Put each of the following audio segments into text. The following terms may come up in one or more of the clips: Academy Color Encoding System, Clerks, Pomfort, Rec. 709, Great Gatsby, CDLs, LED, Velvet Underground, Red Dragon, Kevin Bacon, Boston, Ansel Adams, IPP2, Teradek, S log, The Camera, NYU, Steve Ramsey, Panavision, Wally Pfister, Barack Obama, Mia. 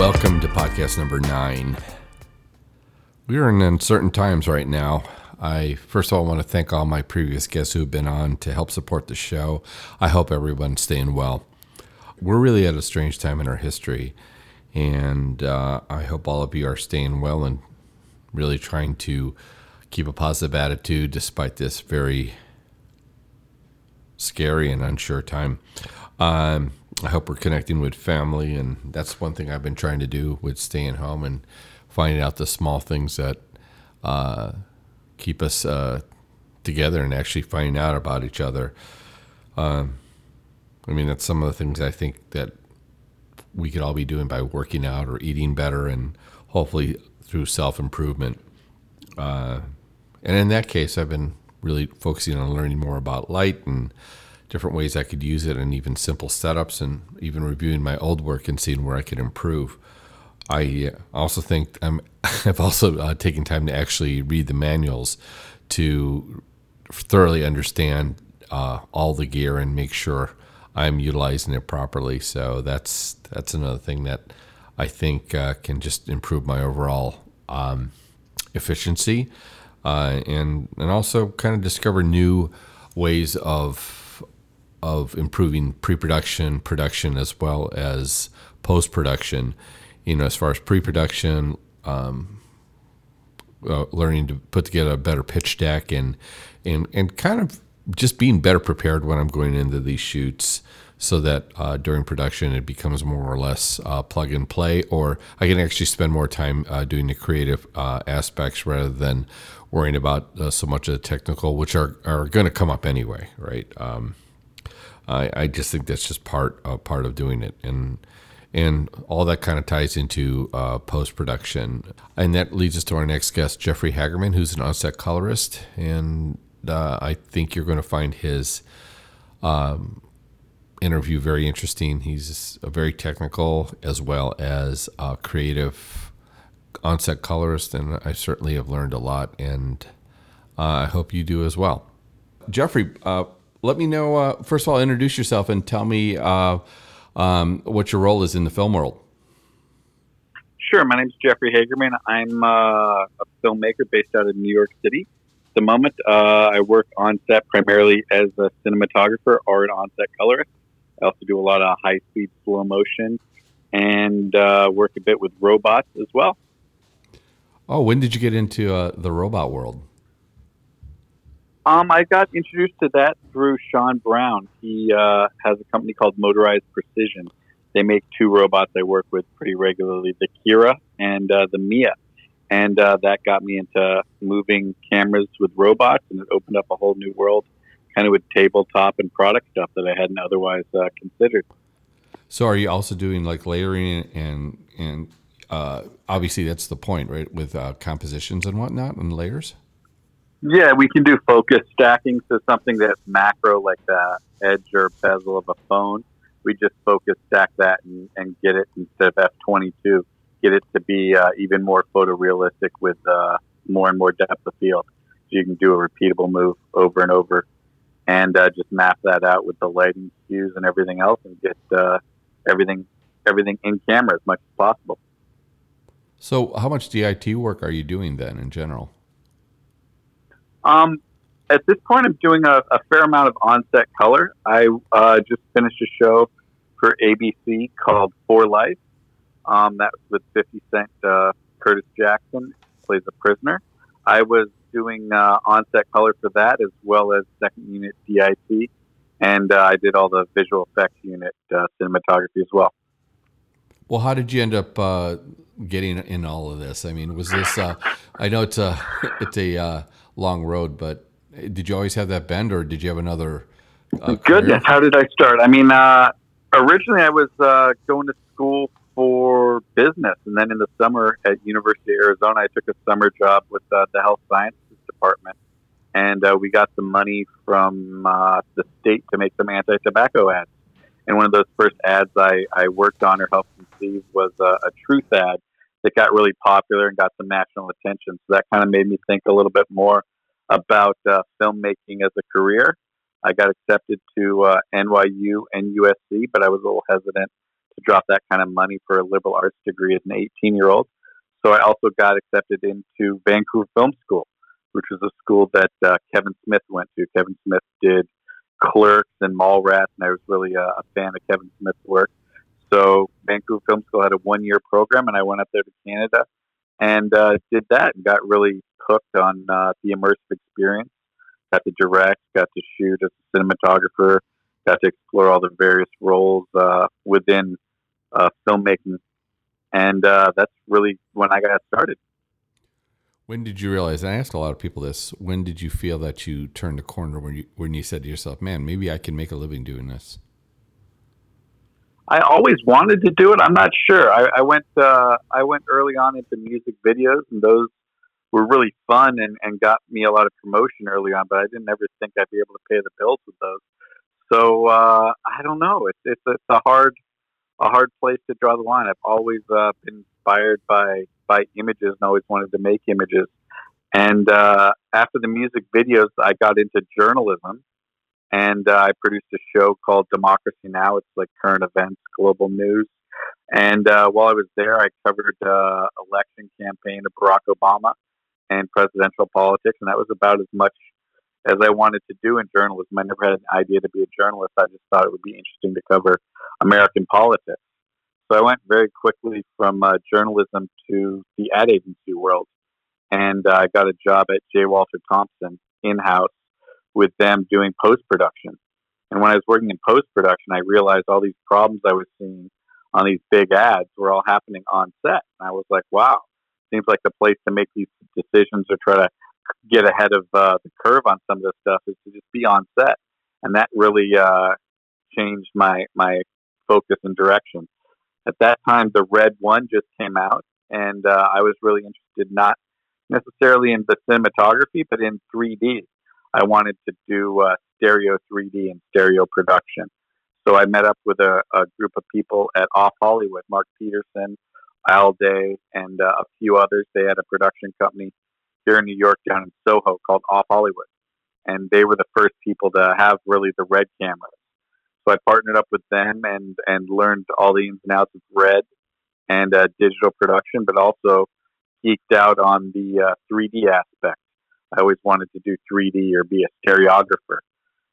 Welcome to podcast number 9. We are in uncertain times right now. I first of all want to thank all my previous guests who have been on to help support the show. I hope everyone's staying well. We're really at a strange time in our history, and I hope all of you are staying well and really trying to keep a positive attitude despite this very scary and unsure time. I hope we're connecting with family, and that's one thing I've been trying to do with staying home and finding out the small things that keep us together and actually finding out about each other. I mean, that's some of the things I think that we could all be doing by working out or eating better and hopefully through self-improvement. And in that case, I've been really focusing on learning more about light and different ways I could use it, and even simple setups, and even reviewing my old work and seeing where I could improve. I also think I've also taken time to actually read the manuals to thoroughly understand all the gear and make sure I'm utilizing it properly. So that's another thing that I think can just improve my overall efficiency, and also kind of discover new ways of improving pre-production, production, as well as post-production. You know, as far as pre-production, learning to put together a better pitch deck and kind of just being better prepared when I'm going into these shoots, so that during production it becomes more or less plug and play, or I can actually spend more time doing the creative aspects rather than worrying about so much of the technical, which are going to come up anyway, right? I just think that's just part of doing it, and all that kind of ties into post-production. And that leads us to our next guest, Jeffrey Hagerman, who's an on-set colorist, and I think you're going to find his interview very interesting. He's a very technical as well as a creative on-set colorist, and I certainly have learned a lot, and I hope you do as well. Jeffrey, let me know, first of all, introduce yourself and tell me what your role is in the film world. Sure. My name is Jeffrey Hagerman. I'm a filmmaker based out of New York City. At the moment, I work on set primarily as a cinematographer or an on-set colorist. I also do a lot of high-speed slow motion and work a bit with robots as well. Oh, when did you get into the robot world? I got introduced to that through Sean Brown. He has a company called Motorized Precision. They make two robots I work with pretty regularly, the Kira and the Mia. And that got me into moving cameras with robots, and it opened up a whole new world, kind of with tabletop and product stuff that I hadn't otherwise considered. So are you also doing like layering and obviously that's the point, right, with compositions and whatnot and layers? Yeah, we can do focus stacking, so something that's macro like the edge or bezel of a phone. We just focus stack that and get it, instead of F22, get it to be even more photorealistic with more and more depth of field. So you can do a repeatable move over and over, and just map that out with the lighting cues and everything else, and get everything in camera as much as possible. So how much DIT work are you doing then in general? At this point, I'm doing a fair amount of on-set color. I just finished a show for ABC called For Life. That was with 50 Cent, Curtis Jackson plays a prisoner. I was doing on-set color for that, as well as second unit DIT, and I did all the visual effects unit cinematography as well. Well, how did you end up getting in all of this? I mean, was this? I know it's a long road, but did you always have that bend, or did you have another? Goodness, how did I start? I mean, originally I was going to school for business, and then in the summer at University of Arizona, I took a summer job with the health sciences department, and we got some money from the state to make some anti-tobacco ads. And one of those first ads I worked on or helped conceive was a truth ad that got really popular and got some national attention. So that kind of made me think a little bit more about filmmaking as a career. I got accepted to NYU and USC, but I was a little hesitant to drop that kind of money for a liberal arts degree as an 18-year-old. So I also got accepted into Vancouver Film School, which was a school that Kevin Smith went to. Kevin Smith did Clerks and Mallrats, and I was really a fan of Kevin Smith's work. So Vancouver Film School had a one-year program, and I went up there to Canada and did that and got really hooked on the immersive experience. Got to direct, got to shoot as a cinematographer, got to explore all the various roles within filmmaking. And that's really when I got started. When did you realize, and I ask a lot of people this, when did you feel that you turned a corner when you said to yourself, man, maybe I can make a living doing this? I always wanted to do it. I'm not sure. I went early on into music videos, and those were really fun and got me a lot of promotion early on, but I didn't ever think I'd be able to pay the bills with those. So I don't know. It's a hard place to draw the line. I've always been inspired by images and always wanted to make images. And after the music videos, I got into journalism, and I produced a show called Democracy Now! It's like current events, global news. And while I was there, I covered election campaign of Barack Obama and presidential politics, and that was about as much as I wanted to do in journalism. I never had an idea to be a journalist. I just thought it would be interesting to cover American politics. So I went very quickly from journalism to the ad agency world, and I got a job at J. Walter Thompson in-house with them doing post-production. And when I was working in post-production, I realized all these problems I was seeing on these big ads were all happening on set. And I was like, wow, seems like the place to make these decisions or try to get ahead of the curve on some of this stuff is to just be on set. And that really changed my focus and direction. At that time, the Red One just came out, and I was really interested not necessarily in the cinematography, but in 3D. I wanted to do stereo 3D and stereo production. So I met up with a group of people at Off Hollywood, Mark Peterson, Al Day, and a few others. They had a production company here in New York, down in Soho, called Off Hollywood. And they were the first people to have really the Red cameras. So I partnered up with them and learned all the ins and outs of Red and digital production, but also geeked out on the 3D aspect. I always wanted to do 3D or be a stereographer.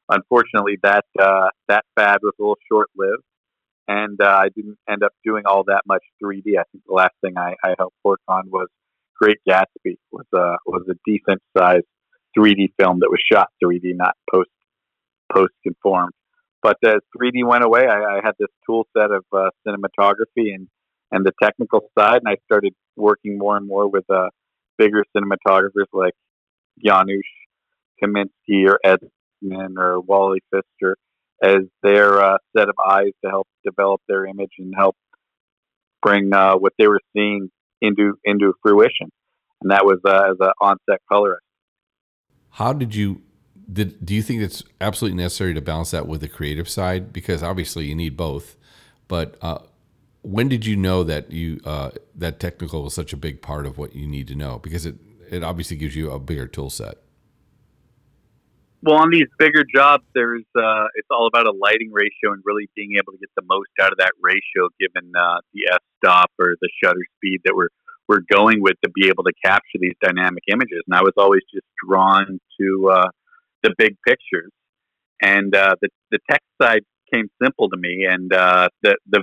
Unfortunately, that fad was a little short-lived, and I didn't end up doing all that much 3D. I think the last thing I helped work on was Great Gatsby, was a decent-sized 3D film that was shot 3D, not post-conformed. But as 3D went away, I had this tool set of cinematography and the technical side, and I started working more and more with bigger cinematographers like Janusz Kaminski or Edman or Wally Pfister as their set of eyes to help develop their image and help bring what they were seeing into fruition. And that was as an on-set colorist. How did you... Do you think it's absolutely necessary to balance that with the creative side? Because obviously you need both. But when did you know that that technical was such a big part of what you need to know? Because it obviously gives you a bigger tool set. Well, on these bigger jobs, there's it's all about a lighting ratio and really being able to get the most out of that ratio given the f-stop or the shutter speed that we're going with to be able to capture these dynamic images. And I was always just drawn to the big pictures, and the tech side came simple to me, and the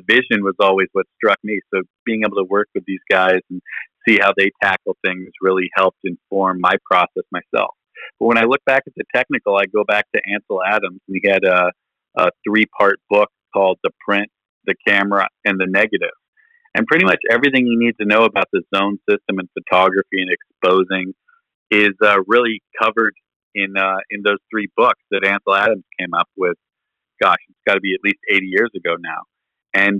vision was always what struck me. So being able to work with these guys and see how they tackle things really helped inform my process myself. But when I look back at the technical, I go back to Ansel Adams, and he had a 3-part book called The Print, The Camera, and The Negative. And pretty much everything you need to know about the zone system and photography and exposing is really covered in those 3 books that Ansel Adams came up with. Gosh, it's got to be at least 80 years ago now. And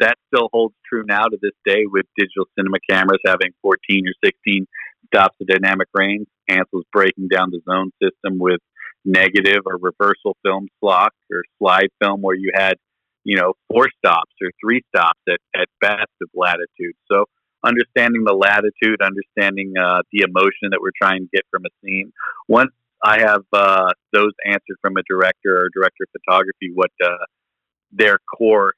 that still holds true now to this day with digital cinema cameras having 14 or 16 stops of dynamic range. Ansel's breaking down the zone system with negative or reversal film slot or slide film where you had, 4 stops or 3 stops at best of latitude. So understanding the latitude, understanding the emotion that we're trying to get from a scene. Once I have those answered from a director or director of photography, what their core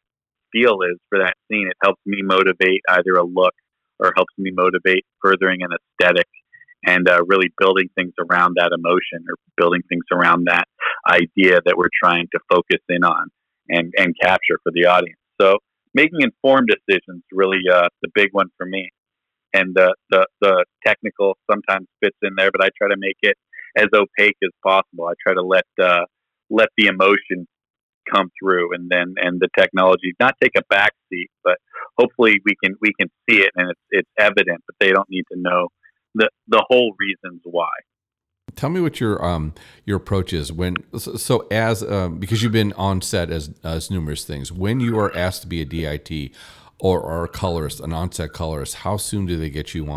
feel is for that scene. It helps me motivate either a look or helps me motivate furthering an aesthetic and really building things around that emotion or building things around that idea that we're trying to focus in on and capture for the audience. So making informed decisions really the big one for me. And the technical sometimes fits in there, but I try to make it as opaque as possible. I try to let the emotion come through, and the technology not take a back seat, but hopefully we can see it and it's evident, but they don't need to know the whole reasons why. Tell me what your approach is when because you've been on set as numerous things. When you are asked to be a DIT or a colorist, an on-set colorist, how soon do they get you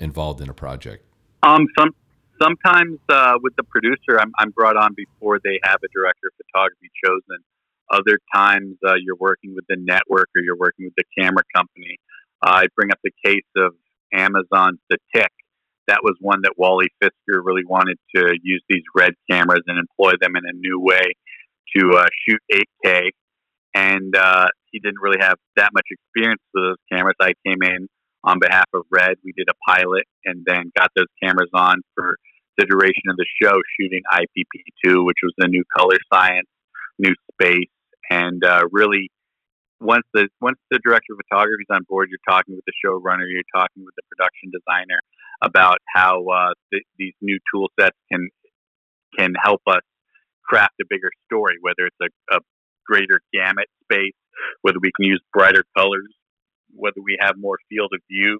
involved in a project? Sometimes with the producer, I'm brought on before they have a director of photography chosen. Other times you're working with the network or you're working with the camera company. I bring up the case of Amazon's The Tick. That was one that Wally Pfister really wanted to use these RED cameras and employ them in a new way to shoot 8K. And he didn't really have that much experience with those cameras. I came in on behalf of Red. We did a pilot and then got those cameras on for the duration of the show, shooting IPP2, which was the new color science, new space. And really, once the director of photography is on board, you're talking with the showrunner, you're talking with the production designer about how these new tool sets can help us craft a bigger story, whether it's a greater gamut space, whether we can use brighter colors, whether we have more field of view,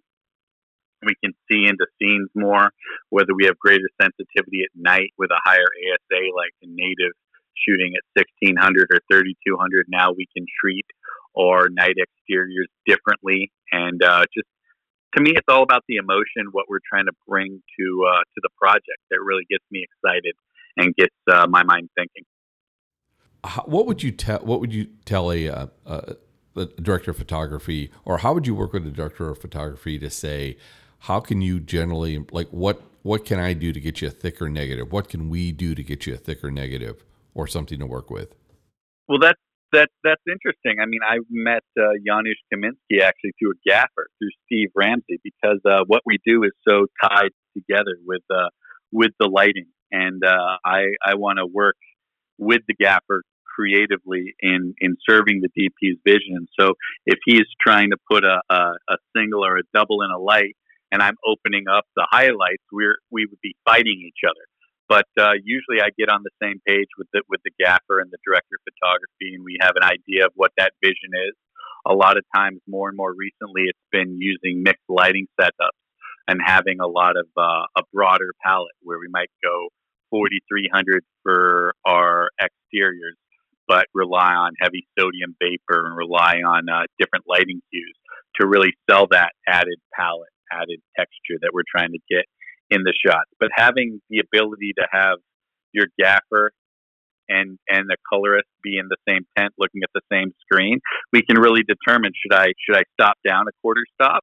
we can see into scenes more, whether we have greater sensitivity at night with a higher ASA like in native shooting at 1600 or 3200, now we can treat our night exteriors differently. And just to me, it's all about the emotion, what we're trying to bring to the project that really gets me excited and gets my mind thinking. What would you tell a director of photography, or how would you work with a director of photography to say, how can you generally, like, what can I do to get you a thicker negative? What can we do to get you a thicker negative or something to work with? Well, that's interesting. I mean, I met Janusz Kaminski actually through a gaffer, through Steve Ramsey, because what we do is so tied together with the lighting. And I want to work with the gaffer creatively in serving the DP's vision. So if he's trying to put a single or a double in a light and I'm opening up the highlights, we would be fighting each other. But usually I get on the same page with the gaffer and the director of photography, and we have an idea of what that vision is. A lot of times, more and more recently, it's been using mixed lighting setups and having a lot of a broader palette where we might go 4,300 for our exteriors, but rely on heavy sodium vapor and rely on different lighting cues to really sell that added palette, added texture that we're trying to get in the shots. But having the ability to have your gaffer and the colorist be in the same tent, looking at the same screen, we can really determine, should I stop down a quarter stop?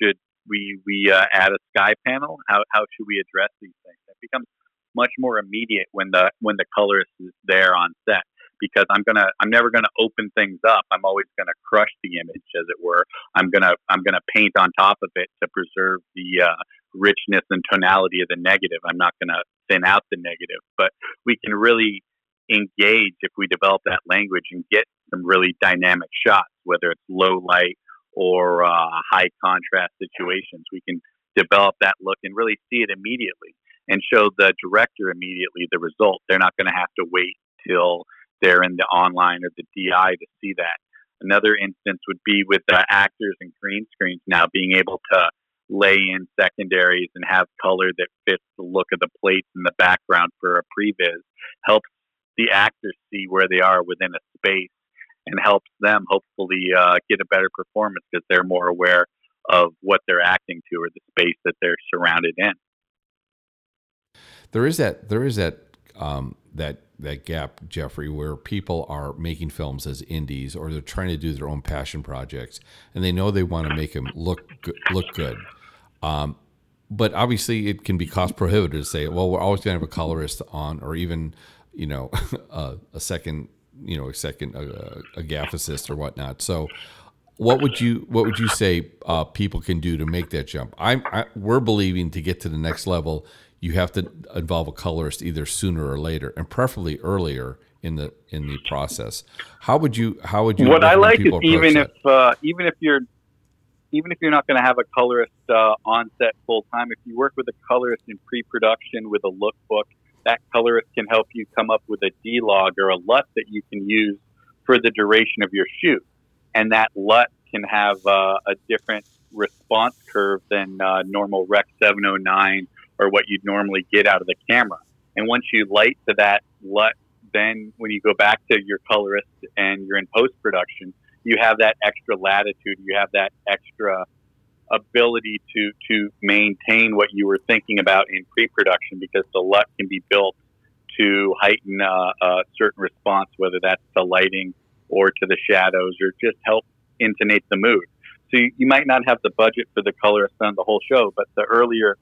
Should we add a sky panel? How should we address these things? It becomes much more immediate when the colorist is there on set, because I'm never gonna open things up. I'm always gonna crush the image, as it were. I'm gonna paint on top of it to preserve the richness and tonality of the negative. I'm not gonna thin out the negative, but we can really engage if we develop that language and get some really dynamic shots, whether it's low light or high contrast situations. We can develop that look and really see it immediately, and show the director immediately the result. They're not going to have to wait till they're in the online or the DI to see that. Another instance would be with actors and green screens now being able to lay in secondaries and have color that fits the look of the plates in the background for a previs, helps the actors see where they are within a space and helps them hopefully get a better performance because they're more aware of what they're acting to or the space that they're surrounded in. There is that gap, Jeffrey, where people are making films as indies, or they're trying to do their own passion projects, and they know they want to make them look good. But obviously, it can be cost prohibitive to say, "Well, we're always going to have a colorist on," or even, a second you know, a second, a gaff assist or whatnot. So what would you say people can do to make that jump? We're believing to get to the next level, you have to involve a colorist either sooner or later, and preferably earlier in the process. How would you? What I like is even if you're not going to have a colorist on set full time, if you work with a colorist in pre-production with a lookbook, that colorist can help you come up with a D log or a LUT that you can use for the duration of your shoot. And that LUT can have a different response curve than normal Rec. 709 or what you'd normally get out of the camera. And once you light to that LUT, then when you go back to your colorist and you're in post-production, you have that extra latitude, you have that extra ability to maintain what you were thinking about in pre-production, because the LUT can be built to heighten a certain response, whether that's to lighting or to the shadows, or just help intonate the mood. So you might not have the budget for the colorist on the whole show, but the earlier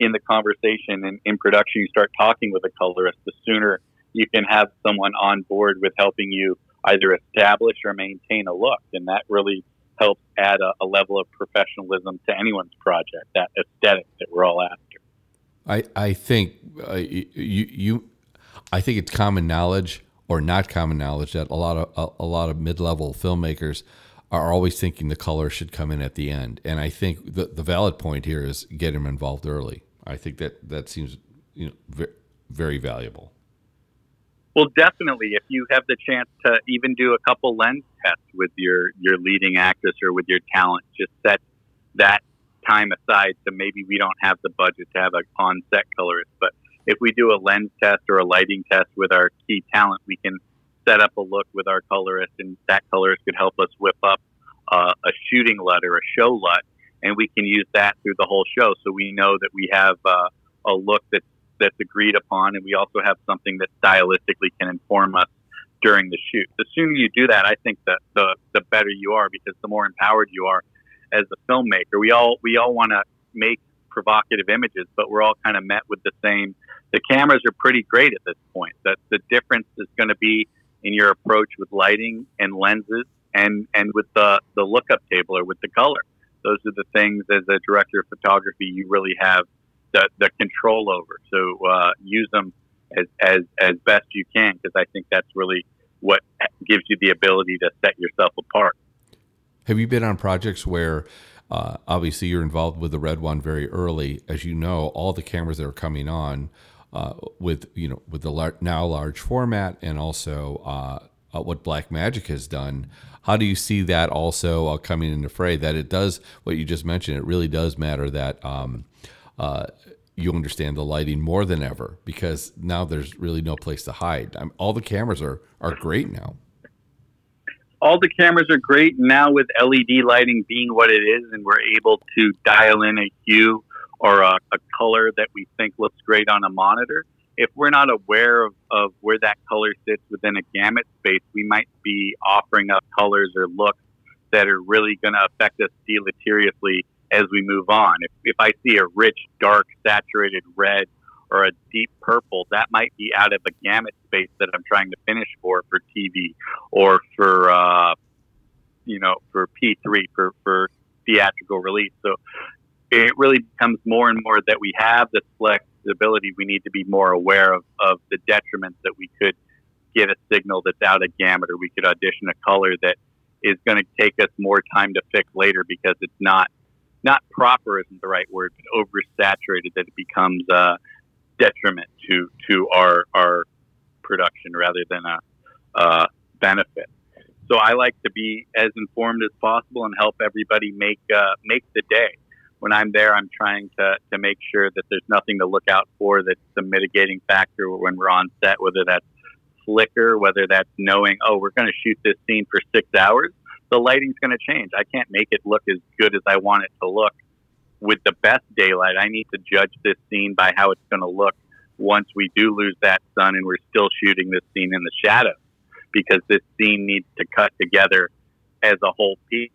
in the conversation and in production you start talking with a colorist, the sooner you can have someone on board with helping you either establish or maintain a look. And that really helps add a level of professionalism to anyone's project, that aesthetic that we're all after. I think it's common knowledge or not common knowledge that a lot of mid-level filmmakers are always thinking the color should come in at the end. And I think the valid point here is get them involved early. I think that seems, you know, very, very valuable. Well, definitely. If you have the chance to even do a couple lens tests with your leading actress or with your talent, just set that time aside. So maybe we don't have the budget to have an on-set colorist, but if we do a lens test or a lighting test with our key talent, we can set up a look with our colorist, and that colorist could help us whip up a shooting LUT or a show LUT, and we can use that through the whole show. So we know that we have a look that's agreed upon, and we also have something that stylistically can inform us during the shoot. The sooner you do that, I think that the better you are, because the more empowered you are as a filmmaker. We all want to make provocative images, but we're all kind of met with the cameras are pretty great at this point. That the difference is going to be in your approach with lighting and lenses and with the lookup table or with the color. Those are the things as a director of photography you really have the control over. So use them as best you can, because I think that's really what gives you the ability to set yourself apart. Have you been on projects where obviously you're involved with the Red One very early, as you know, all the cameras that are coming on with the large format, and also what Blackmagic has done? How do you see that also coming into fray, that it does what you just mentioned? It really does matter that you understand the lighting more than ever, because now there's really no place to hide. All the cameras are great now. All the cameras are great now, with LED lighting being what it is, and we're able to dial in a hue or a color that we think looks great on a monitor. If we're not aware of where that color sits within a gamut space, we might be offering up colors or looks that are really going to affect us deleteriously as we move on. If I see a rich, dark, saturated red or a deep purple, that might be out of a gamut space that I'm trying to finish for TV or for, for P3, for theatrical release. So it really becomes more and more that we have this flexibility. We need to be more aware of the detriments, that we could get a signal that's out of gamut, or we could audition a color that is going to take us more time to fix later because it's not proper isn't the right word, but oversaturated, that it becomes a detriment to our production rather than a benefit. So I like to be as informed as possible and help everybody make the day. When I'm there, I'm trying to make sure that there's nothing to look out for that's the mitigating factor when we're on set, whether that's flicker, whether that's knowing, oh, we're going to shoot this scene for 6 hours. The lighting's going to change. I can't make it look as good as I want it to look with the best daylight. I need to judge this scene by how it's going to look once we do lose that sun and we're still shooting this scene in the shadows, because this scene needs to cut together as a whole piece.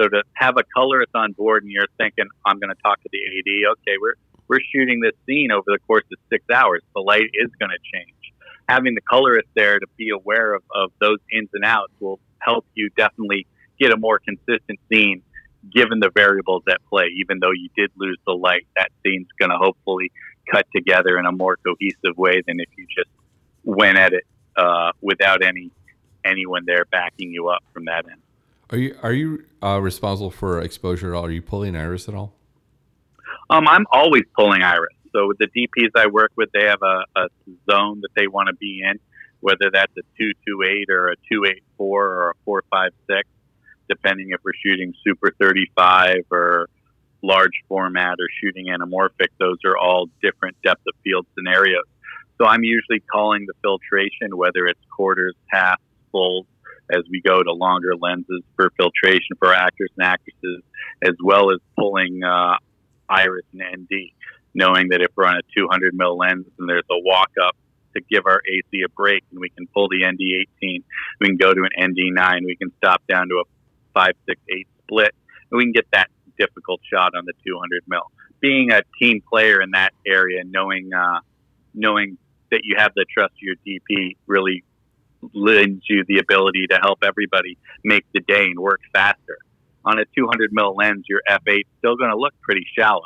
So to have a colorist on board and you're thinking, I'm going to talk to the AD, okay, we're shooting this scene over the course of 6 hours. The light is going to change. having the colorist there to be aware of those ins and outs will help you definitely get a more consistent scene given the variables at play. Even though you did lose the light, that scene's going to hopefully cut together in a more cohesive way than if you just went at it without anyone there backing you up from that end. Are you responsible for exposure at all? Are you pulling iris at all? I'm always pulling iris. So with the DPs I work with, they have a zone that they want to be in, whether that's a 228 or a 284 or a 456, depending if we're shooting Super 35 or large format or shooting anamorphic. Those are all different depth of field scenarios. So I'm usually calling the filtration, whether it's quarters, halves, fulls, as we go to longer lenses for filtration for actors and actresses, as well as pulling iris and ND, knowing that if we're on a 200 mil lens and there's a walk up, to give our AC a break, and we can pull the ND18, we can go to an ND9, we can stop down to a 5.68 split, and we can get that difficult shot on the 200 mil. Being a team player in that area, knowing that you have the trust of your DP really lends you the ability to help everybody make the day and work faster. On a 200 mil lens, your F8 still going to look pretty shallow.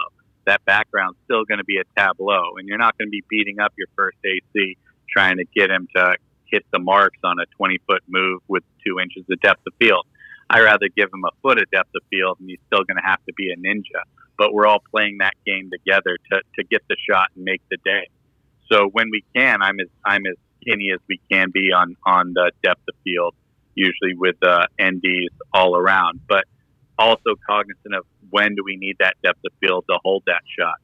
That background's still going to be a tableau, and you're not going to be beating up your first AC trying to get him to hit the marks on a 20-foot move with 2 inches of depth of field. I'd rather give him a foot of depth of field, and he's still going to have to be a ninja. But we're all playing that game together to get the shot and make the day. So when we can, I'm as skinny as we can be on the depth of field, usually with NDs all around. But also cognizant of when do we need that depth of field to hold that shot.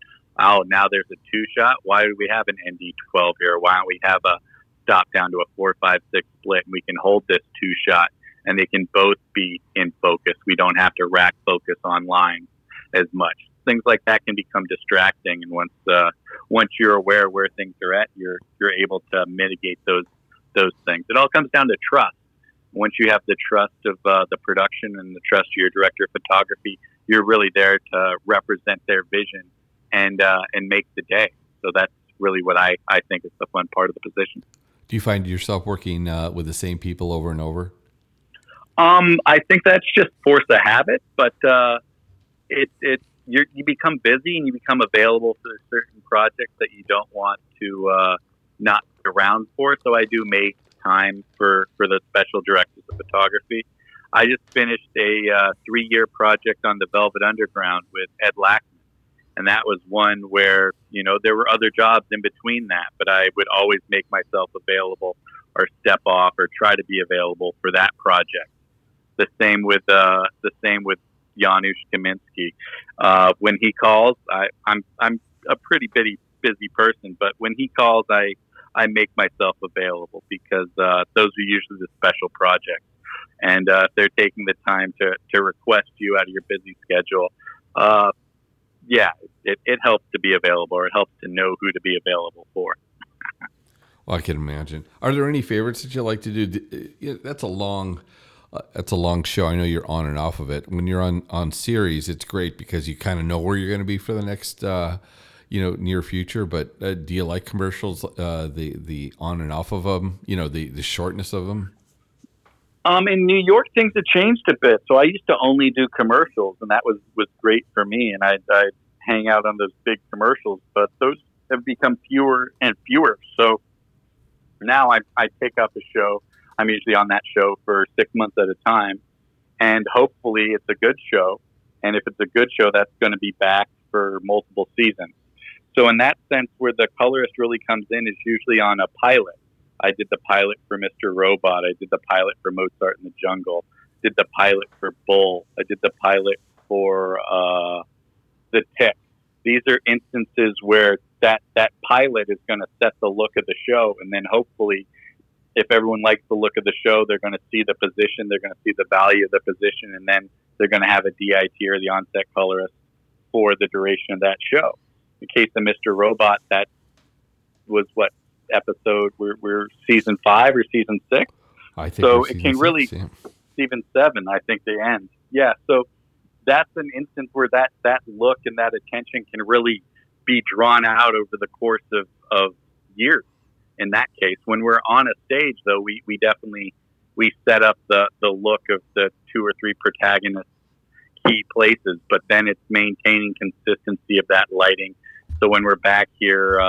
Oh, now there's a two shot. Why do we have an ND12 here? Why don't we have a stop down to a 4.56 split, and we can hold this two shot, and they can both be in focus. We don't have to rack focus on lines as much. Things like that can become distracting, and once you're aware where things are at, you're able to mitigate those things. It all comes down to trust. Once you have the trust of the production and the trust of your director of photography, you're really there to represent their vision and make the day. So that's really what I think is the fun part of the position. Do you find yourself working with the same people over and over? I think that's just force of habit, but you become busy and you become available for certain projects that you don't want to not be around for. So I do make time for the special directors of photography. I just finished a 3-year project on the Velvet Underground with Ed Lackman, and that was one where, you know, there were other jobs in between that, but I would always make myself available or step off or try to be available for that project. The same with Janusz Kaminski. When he calls, I'm a pretty busy person, but when he calls, I make myself available because those are usually the special projects. And if they're taking the time to request you out of your busy schedule, it helps to be available, or it helps to know who to be available for. Well, I can imagine. Are there any favorites that you like to do? That's a long show. I know you're on and off of it. When you're on series, it's great because you kind of know where you're going to be for the next near future, but do you like commercials, the on and off of them, the shortness of them? In New York, things have changed a bit. So I used to only do commercials, and that was great for me. And I'd hang out on those big commercials, but those have become fewer and fewer. So now I pick up a show. I'm usually on that show for 6 months at a time, and hopefully it's a good show. And if it's a good show, that's going to be back for multiple seasons. So in that sense, where the colorist really comes in is usually on a pilot. I did the pilot for Mr. Robot. I did the pilot for Mozart in the Jungle. I did the pilot for Bull. I did the pilot for The Tick. These are instances where that pilot is going to set the look of the show. And then hopefully, if everyone likes the look of the show, they're going to see the position. They're going to see the value of the position. And then they're going to have a DIT, or the on-set colorist, for the duration of that show. In the case of Mr. Robot, that was what episode? We're season 5 or season 6? I think so. It can really season 7. I think they end. Yeah. So that's an instance where that look and that attention can really be drawn out over the course of years. in that case. When we're on a stage, though, we definitely set up the look of the two or three protagonists' key places, but then it's maintaining consistency of that lighting. So when we're back here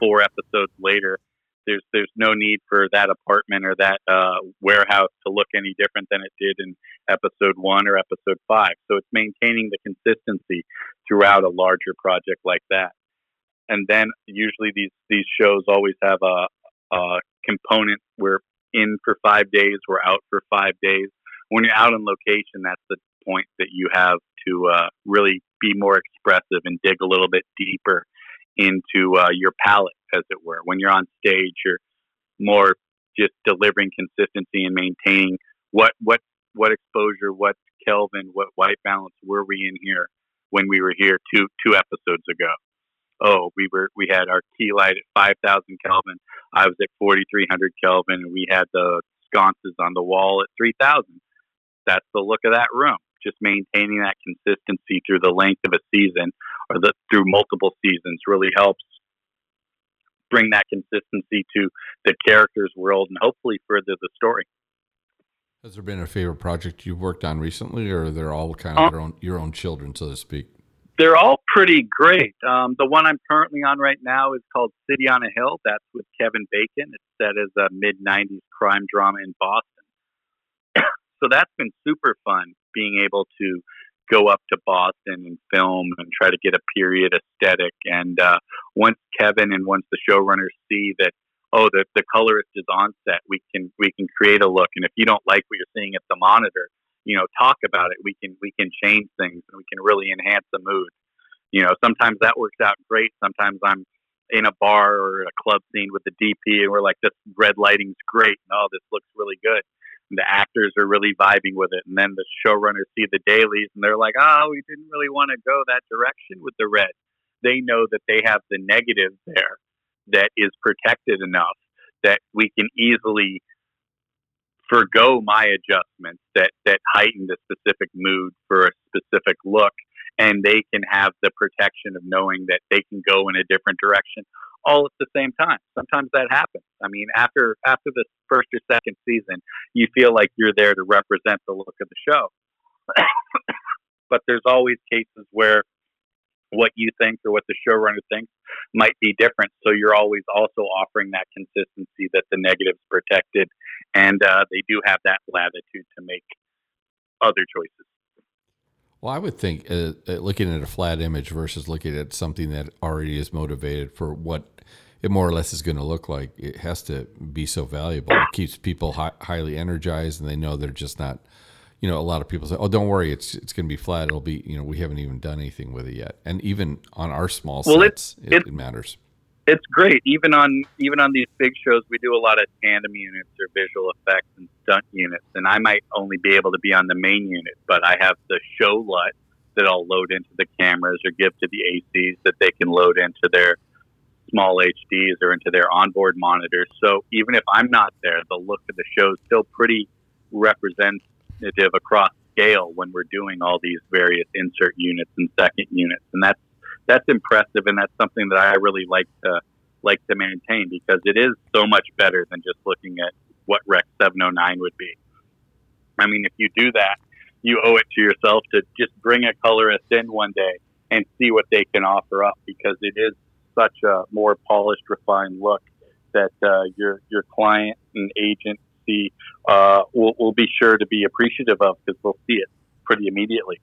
4 episodes later, there's no need for that apartment or that warehouse to look any different than it did in episode 1 or episode 5. So it's maintaining the consistency throughout a larger project like that. And then usually these shows always have a component. We're in for 5 days, we're out for 5 days. When you're out on location, that's the point that you have to really be more expressive and dig a little bit deeper into your palette, as it were. When you're on stage, you're more just delivering consistency and maintaining what exposure, what Kelvin, what white balance were we in here when we were here two episodes ago. Oh, we had our key light at 5,000 Kelvin. I was at 4,300 Kelvin, and we had the sconces on the wall at 3,000. That's the look of that room. Just maintaining that consistency through the length of a season or through multiple seasons really helps bring that consistency to the character's world and hopefully further the story. Has there been a favorite project you've worked on recently, or they're all kind of your own children, so to speak? They're all pretty great. The one I'm currently on right now is called City on a Hill. That's with Kevin Bacon. It's set as a mid-90s crime drama in Boston. So that's been super fun, being able to go up to Boston and film and try to get a period aesthetic. And once Kevin and once the showrunners see that, the colorist is on set, we can create a look. And if you don't like what you're seeing at the monitor, talk about it. We can change things, and we can really enhance the mood. Sometimes that works out great. Sometimes I'm in a bar or a club scene with the DP, and we're like, this red lighting's great, and this looks really good. The actors are really vibing with it. And then the showrunners see the dailies and they're like, we didn't really want to go that direction with the red. They know that they have the negative there that is protected enough that we can easily forgo my adjustments that heighten the specific mood for a specific look. And they can have the protection of knowing that they can go in a different direction all at the same time. Sometimes that happens. I mean, after the first or second season, you feel like you're there to represent the look of the show. But there's always cases where what you think or what the showrunner thinks might be different. So you're always also offering that consistency that the negative's protected. And they do have that latitude to make other choices. Well, I would think looking at a flat image versus looking at something that already is motivated for what it more or less is going to look like, it has to be so valuable. It keeps people highly energized, and they know they're just not, a lot of people say, don't worry, it's going to be flat. It'll be, we haven't even done anything with it yet. And even on our small sets, it matters. It's great. Even on these big shows, we do a lot of tandem units or visual effects and stunt units. And I might only be able to be on the main unit, but I have the show LUT that I'll load into the cameras or give to the ACs that they can load into their small HDs or into their onboard monitors. So even if I'm not there, the look of the show is still pretty representative across scale when we're doing all these various insert units and second units. And that's impressive, and that's something that I really like to maintain, because it is so much better than just looking at what Rec. 709 would be. I mean, if you do that, you owe it to yourself to just bring a colorist in one day and see what they can offer up, because it is such a more polished, refined look that your client and agency will be sure to be appreciative of, because they'll see it pretty immediately.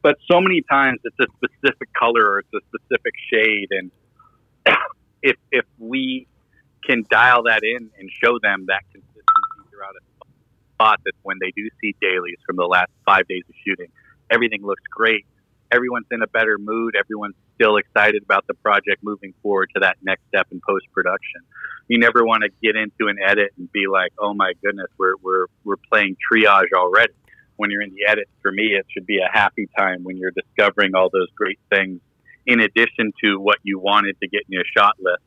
But so many times it's a specific color or it's a specific shade. And if we can dial that in and show them that consistency throughout a spot, that when they do see dailies from the last 5 days of shooting, everything looks great. Everyone's in a better mood. Everyone's still excited about the project moving forward to that next step in post-production. You never want to get into an edit and be like, oh my goodness, we're playing triage already. When you're in the edit, for me, it should be a happy time when you're discovering all those great things. In addition to what you wanted to get in your shot list,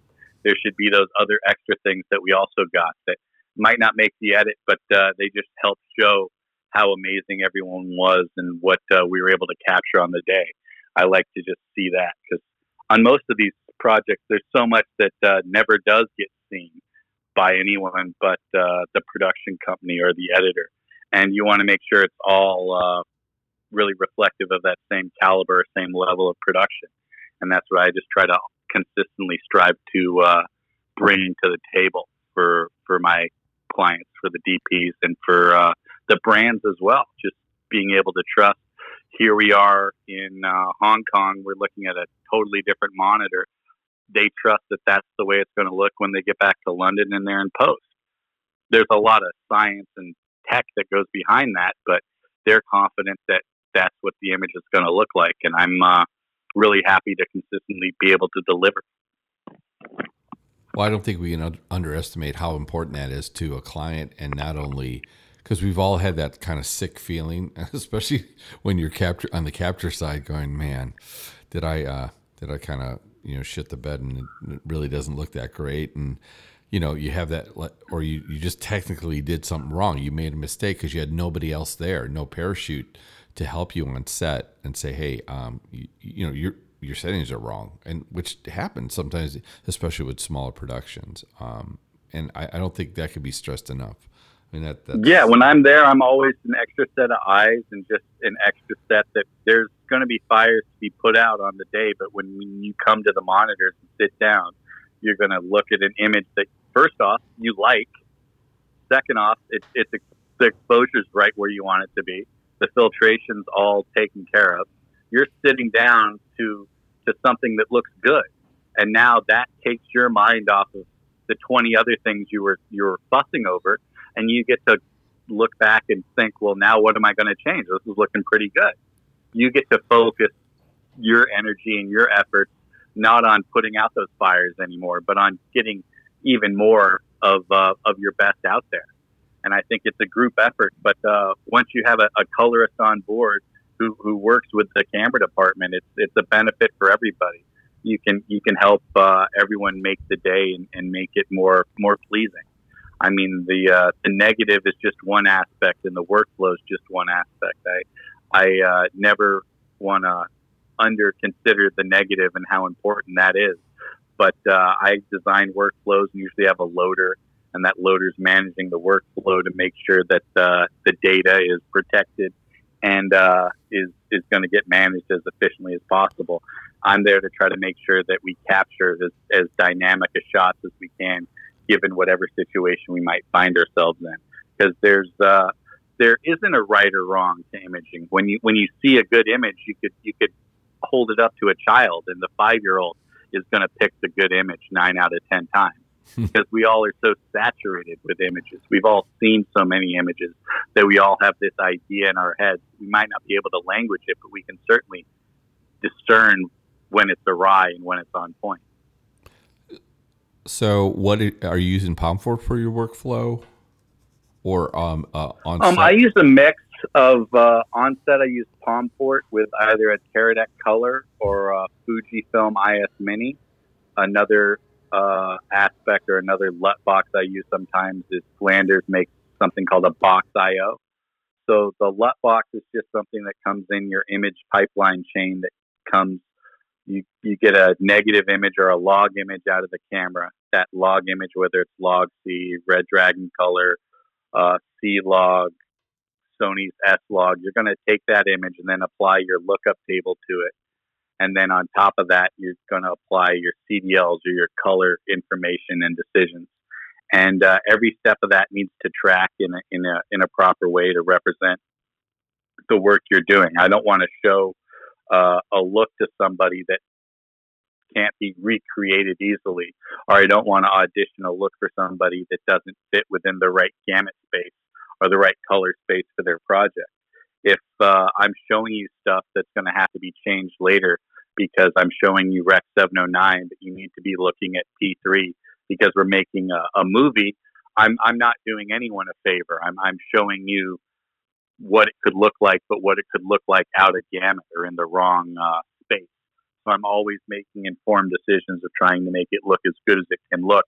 there should be those other extra things that we also got that might not make the edit, but they just help show how amazing everyone was and what we were able to capture on the day. I like to just see that, because on most of these projects, there's so much that never does get seen. by anyone but the production company or the editor. And you want to make sure it's all really reflective of that same caliber, same level of production. And that's what I just try to consistently strive to bring to the table for my clients, for the DPs, and for the brands as well. Just being able to trust. Here we are in Hong Kong. We're looking at a totally different monitor. They trust that that's the way it's going to look when they get back to London and they're in post. There's a lot of science and tech that goes behind that, but they're confident that that's what the image is going to look like. And I'm really happy to consistently be able to deliver. Well, I don't think we can underestimate how important that is to a client, and not only because we've all had that kind of sick feeling, especially when you're on the capture side going, man, did I kind of, shit the bed and it really doesn't look that great. And, you have that, or you just technically did something wrong. You made a mistake because you had nobody else there, no parachute to help you on set and say, hey, your settings are wrong, and which happens sometimes, especially with smaller productions. And I don't think that could be stressed enough. I mean, yeah, when I'm there, I'm always an extra set of eyes and just an extra set that there's going to be fires to be put out on the day. But when you come to the monitors and sit down, you're going to look at an image that, first off, you like. Second off, the exposure's right where you want it to be. The filtration's all taken care of. You're sitting down to something that looks good. And now that takes your mind off of the 20 other things you were fussing over. And you get to look back and think, well, now what am I going to change? This is looking pretty good. You get to focus your energy and your efforts not on putting out those fires anymore, but on getting even more of your best out there. And I think it's a group effort. But once you have a colorist on board who works with the camera department, it's a benefit for everybody. You can help everyone make the day and make it more pleasing. I mean, the negative is just one aspect, and the workflow is just one aspect. I never want to under-consider the negative and how important that is. But I design workflows and usually have a loader, and that loader's managing the workflow to make sure that the data is protected and is going to get managed as efficiently as possible. I'm there to try to make sure that we capture as dynamic a shots as we can, given whatever situation we might find ourselves in, because there isn't a right or wrong to imaging. When you see a good image, you could hold it up to a child, and the 5-year-old is going to pick the good image 9 out of 10 times, because we all are so saturated with images. We've all seen so many images that we all have this idea in our heads. We might not be able to language it, but we can certainly discern when it's awry and when it's on point. So, what are you using Pomfort for your workflow, or on? Set? I use a mix of on set. I use Pomfort with either a Teradek Color or a Fujifilm IS Mini. Another aspect or another LUT box I use sometimes is Flanders makes something called a Box IO. So the LUT box is just something that comes in your image pipeline chain that comes. You get a negative image or a log image out of the camera. That log image, whether it's Log C, Red Dragon Color, C log, Sony's S log, you're going to take that image and then apply your lookup table to it. And then on top of that, you're going to apply your CDLs or your color information and decisions. And every step of that needs to track in a proper way to represent the work you're doing. I don't want to show a look to somebody that can't be recreated easily, or I don't want to audition a look for somebody that doesn't fit within the right gamut space or the right color space for their project. If I'm showing you stuff that's going to have to be changed later because I'm showing you Rec. 709, that you need to be looking at P3 because we're making a movie, I'm not doing anyone a favor. I'm showing you what it could look like, but what it could look like out of gamut or in the wrong space. So I'm always making informed decisions of trying to make it look as good as it can look,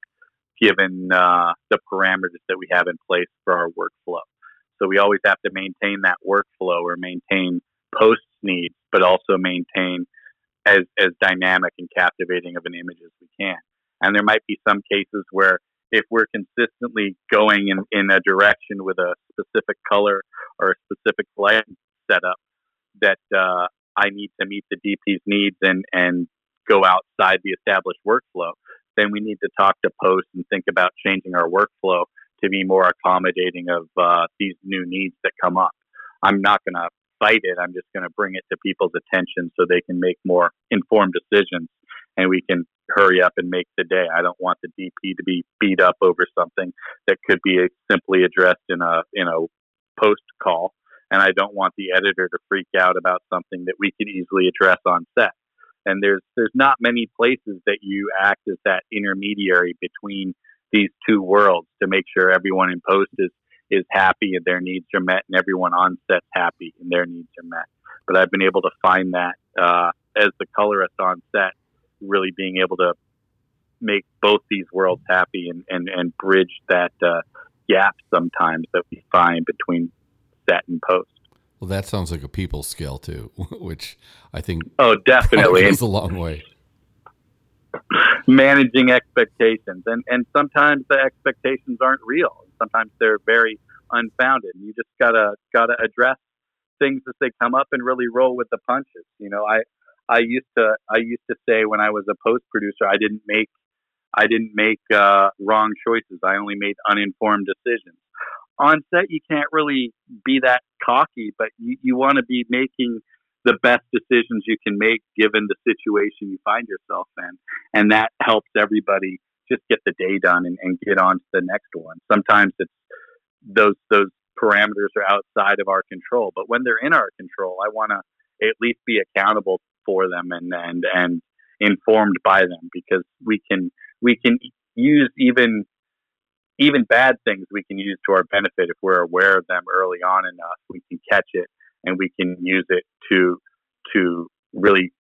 given the parameters that we have in place for our workflow. So we always have to maintain that workflow or maintain post needs, but also maintain as dynamic and captivating of an image as we can. And there might be some cases where if we're consistently going in a direction with a specific color or a specific light setup, that I need to meet the DP's needs and go outside the established workflow, then we need to talk to post and think about changing our workflow to be more accommodating of these new needs that come up. I'm not going to fight it. I'm just going to bring it to people's attention so they can make more informed decisions and we can hurry up and make the day. I don't want the DP to be beat up over something that could be simply addressed in a post call. And I don't want the editor to freak out about something that we could easily address on set. And there's not many places that you act as that intermediary between these two worlds to make sure everyone in post is happy and their needs are met, and everyone on set's happy and their needs are met. But I've been able to find that as the colorist on set, really being able to make both these worlds happy and bridge that gap sometimes that we find between set and post. Well, that sounds like a people skill too, which I think definitely goes a long way. Managing expectations, and sometimes the expectations aren't real. Sometimes they're very unfounded. You just gotta address things as they come up and really roll with the punches. You know, I used to say when I was a post producer, I didn't make wrong choices. I only made uninformed decisions. On set, you can't really be that cocky, but you want to be making the best decisions you can make given the situation you find yourself in. And that helps everybody just get the day done and get on to the next one. Sometimes it's those parameters are outside of our control, but when they're in our control, I want to at least be accountable for them and informed by them, because we can use even bad things we can use to our benefit. If we're aware of them early on enough, we can catch it and we can use it to really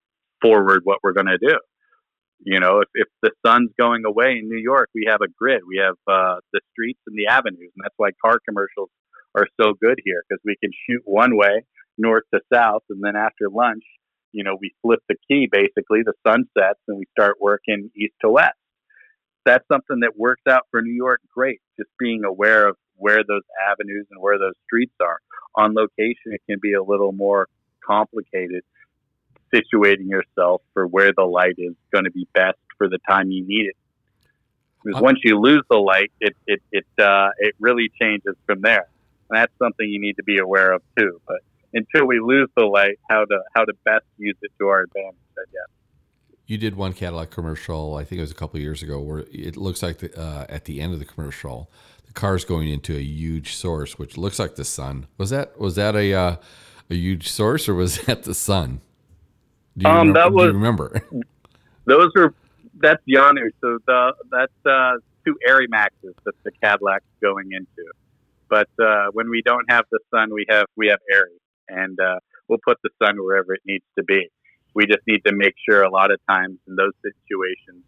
forward what we're going to do. You know, if the sun's going away in New York, we have a grid. We have the streets and the avenues, and that's why car commercials are so good here, because we can shoot one way, north to south, and then after lunch, you know, we flip the key, basically, the sun sets, and we start working east to west. That's something that works out for New York great, just being aware of where those avenues and where those streets are. On location, it can be a little more complicated, situating yourself for where the light is going to be best for the time you need it. Because once you lose the light, it really changes from there. And that's something you need to be aware of too. But until we lose the light, how to best use it to our advantage, I guess. You did one Cadillac commercial, I think it was a couple of years ago, where it looks like at the end of the commercial, the car's going into a huge source, which looks like the sun. Was that a huge source, or was that the sun? Do you remember? That's Janusz. So that's two Arimaxes that the Cadillac's going into. But when we don't have the sun, we have Airy, and we'll put the sun wherever it needs to be. We just need to make sure a lot of times in those situations,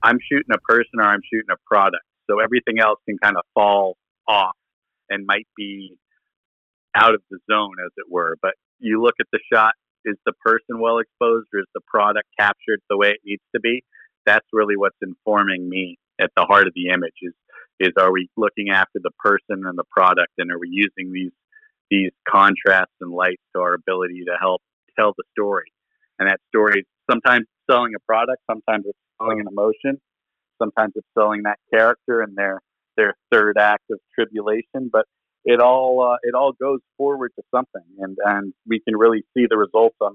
I'm shooting a person or I'm shooting a product. So everything else can kind of fall off and might be out of the zone, as it were. But you look at the shot, is the person well exposed, or is the product captured the way it needs to be? That's really what's informing me at the heart of the image is are we looking after the person and the product, and are we using these contrasts and lights to our ability to help tell the story? And that story, sometimes selling a product, sometimes it's selling an emotion, sometimes it's selling that character and their third act of tribulation. But it all goes forward to something, and we can really see the results on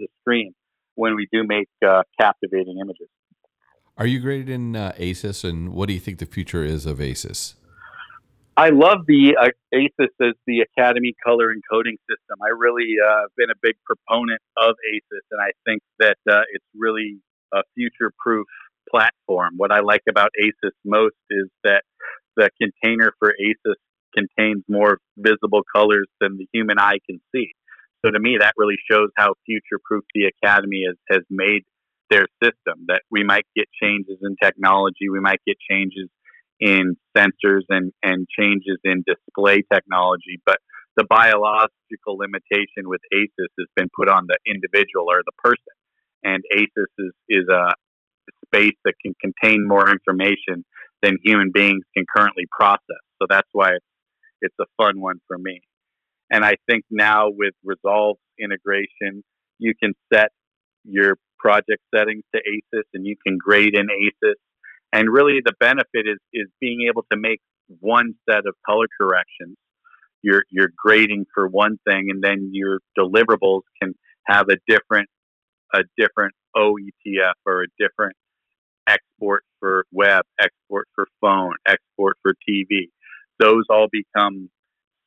the screen when we do make captivating images. Are you graded in ACES, and what do you think the future is of ACES? I love the ACES as the Academy Color Encoding System. I really been a big proponent of ACES, and I think that it's really a future-proof platform. What I like about ACES most is that the container for ACES contains more visible colors than the human eye can see. So to me, that really shows how future-proof the Academy has made their system, that we might get changes in technology, we might get changes in sensors and changes in display technology, but the biological limitation with ACES has been put on the individual or the person. And ACES is a space that can contain more information than human beings can currently process. So that's why it's a fun one for me. And I think now with Resolve integration, you can set your project settings to ACES and you can grade in ACES. And really the benefit is being able to make one set of color corrections. You're grading for one thing, and then your deliverables can have a different OETF or a different export for web, export for phone, export for TV. Those all become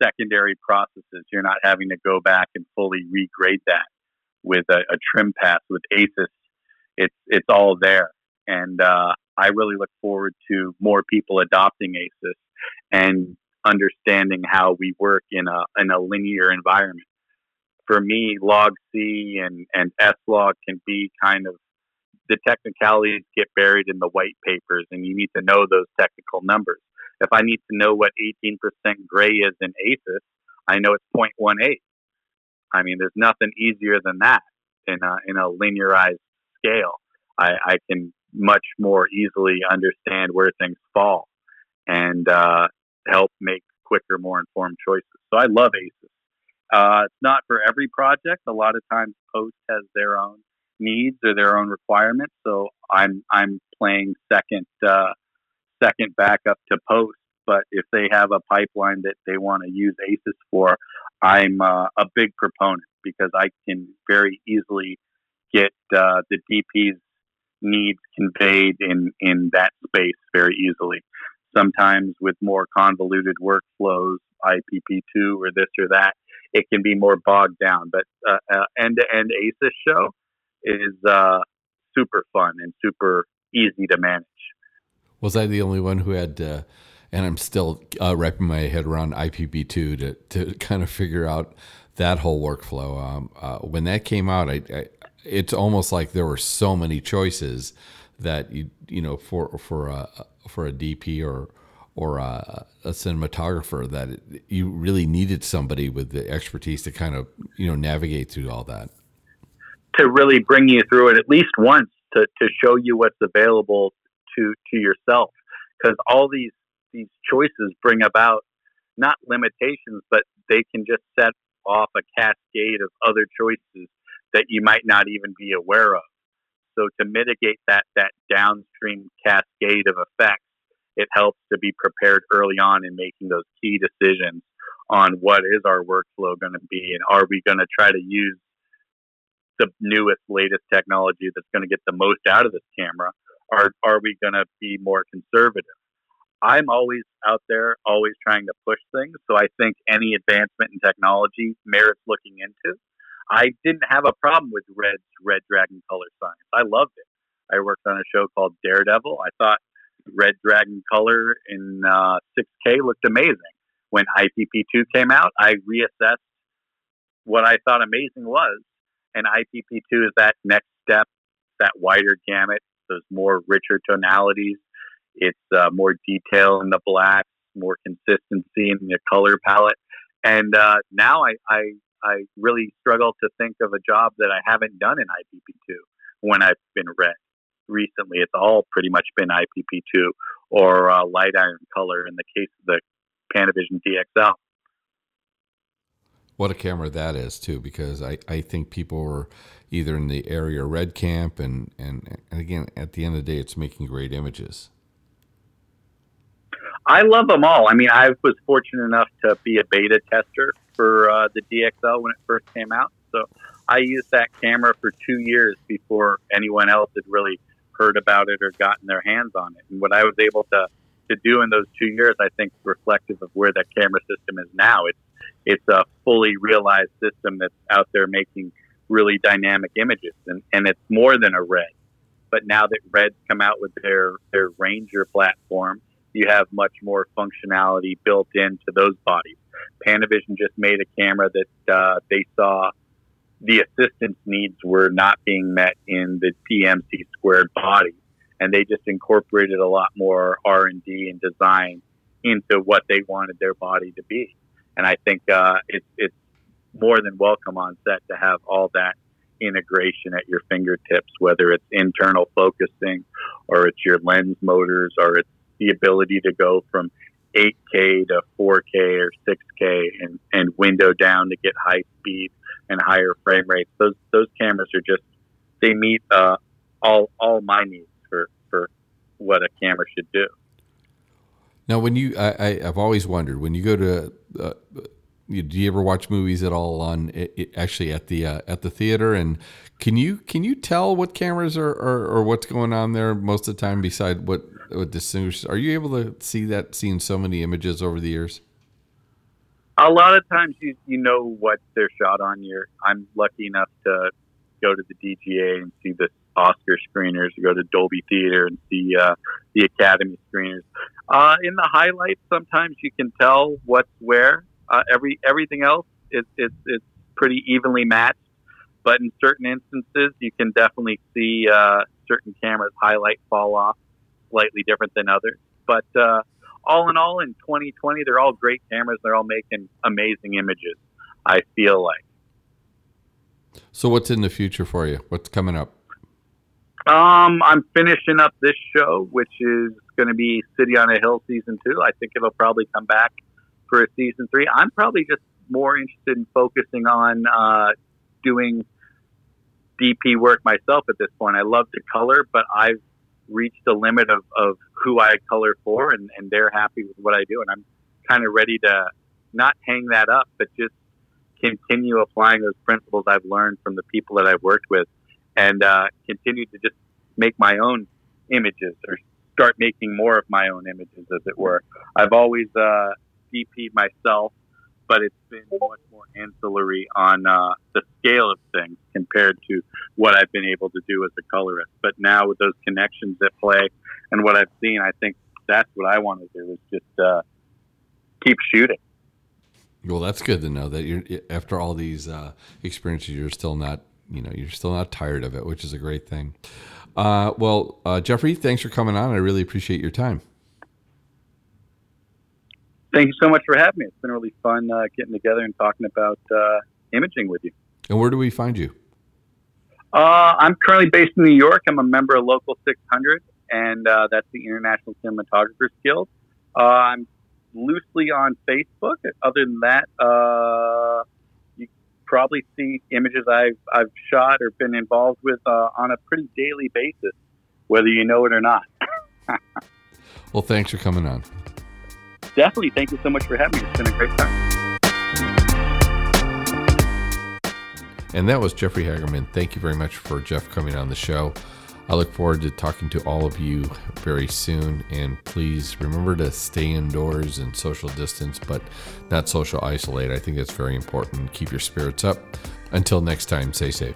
secondary processes. You're not having to go back and fully regrade that with a trim pass. With ACES, it's all there. And I really look forward to more people adopting ACES and understanding how we work in a linear environment. For me, Log C and S log can be kind of, the technicalities get buried in the white papers, and you need to know those technical numbers. If I need to know what 18% gray is in ACES, I know it's 0.18. I mean, there's nothing easier than that in a linearized scale. I can much more easily understand where things fall and help make quicker, more informed choices. So I love ACES. It's not for every project. A lot of times Post has their own needs or their own requirements. So I'm playing second backup to Post. But if they have a pipeline that they want to use ACES for, I'm a big proponent, because I can very easily get the DP's needs conveyed in that space very easily. Sometimes with more convoluted workflows, IPP2 or this or that, it can be more bogged down. But end-to-end ACES show is super fun and super easy to manage. Was I the only one who had, and I'm still wrapping my head around IPP2 to kind of figure out that whole workflow. When that came out, I it's almost like there were so many choices that you know for a DP or a cinematographer that you really needed somebody with the expertise to kind of, you know, navigate through all that, to really bring you through it at least once to show you what's available to yourself, because all these choices bring about not limitations, but they can just set off a cascade of other choices that you might not even be aware of. So to mitigate that downstream cascade of effects, it helps to be prepared early on in making those key decisions on what is our workflow going to be, and are we going to try to use the newest, latest technology that's going to get the most out of this camera, or are we going to be more conservative? I'm always out there, always trying to push things. So I think any advancement in technology merits looking into. I didn't have a problem with Red Dragon color science. I loved it. I worked on a show called Daredevil. I thought Red Dragon color in 6K looked amazing. When IPP2 came out, I reassessed what I thought amazing was. And IPP2 is that next step, that wider gamut. There's more richer tonalities. It's more detail in the black, more consistency in the color palette. And now I really struggle to think of a job that I haven't done in IPP2 when I've been Red. Recently, it's all pretty much been IPP2 or light iron color in the case of the Panavision DXL. What a camera that is, too, because I think people were either in the area Red camp, and again, at the end of the day, it's making great images. I love them all. I mean, I was fortunate enough to be a beta tester for the DXL when it first came out. So I used that camera for 2 years before anyone else had really heard about it or gotten their hands on it. And what I was able to do in those 2 years, I think, is reflective of where that camera system is now. It's a fully realized system that's out there making really dynamic images. And it's more than a Red. But now that Red's come out with their Ranger platform, you have much more functionality built into those bodies. Panavision just made a camera that they saw the assistance needs were not being met in the PMC squared body. And they just incorporated a lot more R&D and design into what they wanted their body to be. And I think it's more than welcome on set to have all that integration at your fingertips, whether it's internal focusing or it's your lens motors or it's the ability to go from 8K to 4K or 6K and window down to get high speed and higher frame rates. Those cameras are just, they meet all my needs for what a camera should do. Now, when you, I've always wondered, when you go to, do you ever watch movies at all at the theater? And can you tell what cameras are or what's going on there most of the time? Besides what distinguishes, are you able to see that? Seeing so many images over the years, a lot of times you know what they're shot on. I'm lucky enough to go to the DGA and see the Oscar screeners, go to Dolby Theater and see the Academy screeners. In the highlights, sometimes you can tell what's where. Everything else it's pretty evenly matched, but in certain instances you can definitely see certain cameras highlight fall off slightly different than others. But all in all, in 2020, they're all great cameras. They're all making amazing images, I feel like. So what's in the future for you? What's coming up? I'm finishing up this show, which is going to be City on a Hill season 2. I think it'll probably come back for a season 3. I'm probably just more interested in focusing on doing DP work myself at this point. I love to color, but I've reached the limit of who I color for, and they're happy with what I do. And I'm kind of ready to not hang that up, but just continue applying those principles I've learned from the people that I've worked with and continue to just make my own images or start making more of my own images, as it were. I've always... DP myself, but it's been much more ancillary on the scale of things compared to what I've been able to do as a colorist. But now with those connections at play and what I've seen, I think that's what I want to do, is just keep shooting. Well, that's good to know that you're, after all these experiences, you're still not tired of it, which is a great thing. Jeffrey, thanks for coming on. I really appreciate your time. Thank you so much for having me. It's been really fun getting together and talking about imaging with you. And where do we find you? I'm currently based in New York. I'm a member of Local 600, and that's the International Cinematographers Guild. I'm loosely on Facebook. Other than that, you probably see images I've shot or been involved with on a pretty daily basis, whether you know it or not. Well, thanks for coming on. Definitely. Thank you so much for having me. It's been a great time. And that was Jeffrey Hagerman. Thank you very much for Jeff coming on the show. I look forward to talking to all of you very soon. And please remember to stay indoors and social distance, but not social isolate. I think that's very important. Keep your spirits up. Until next time, stay safe.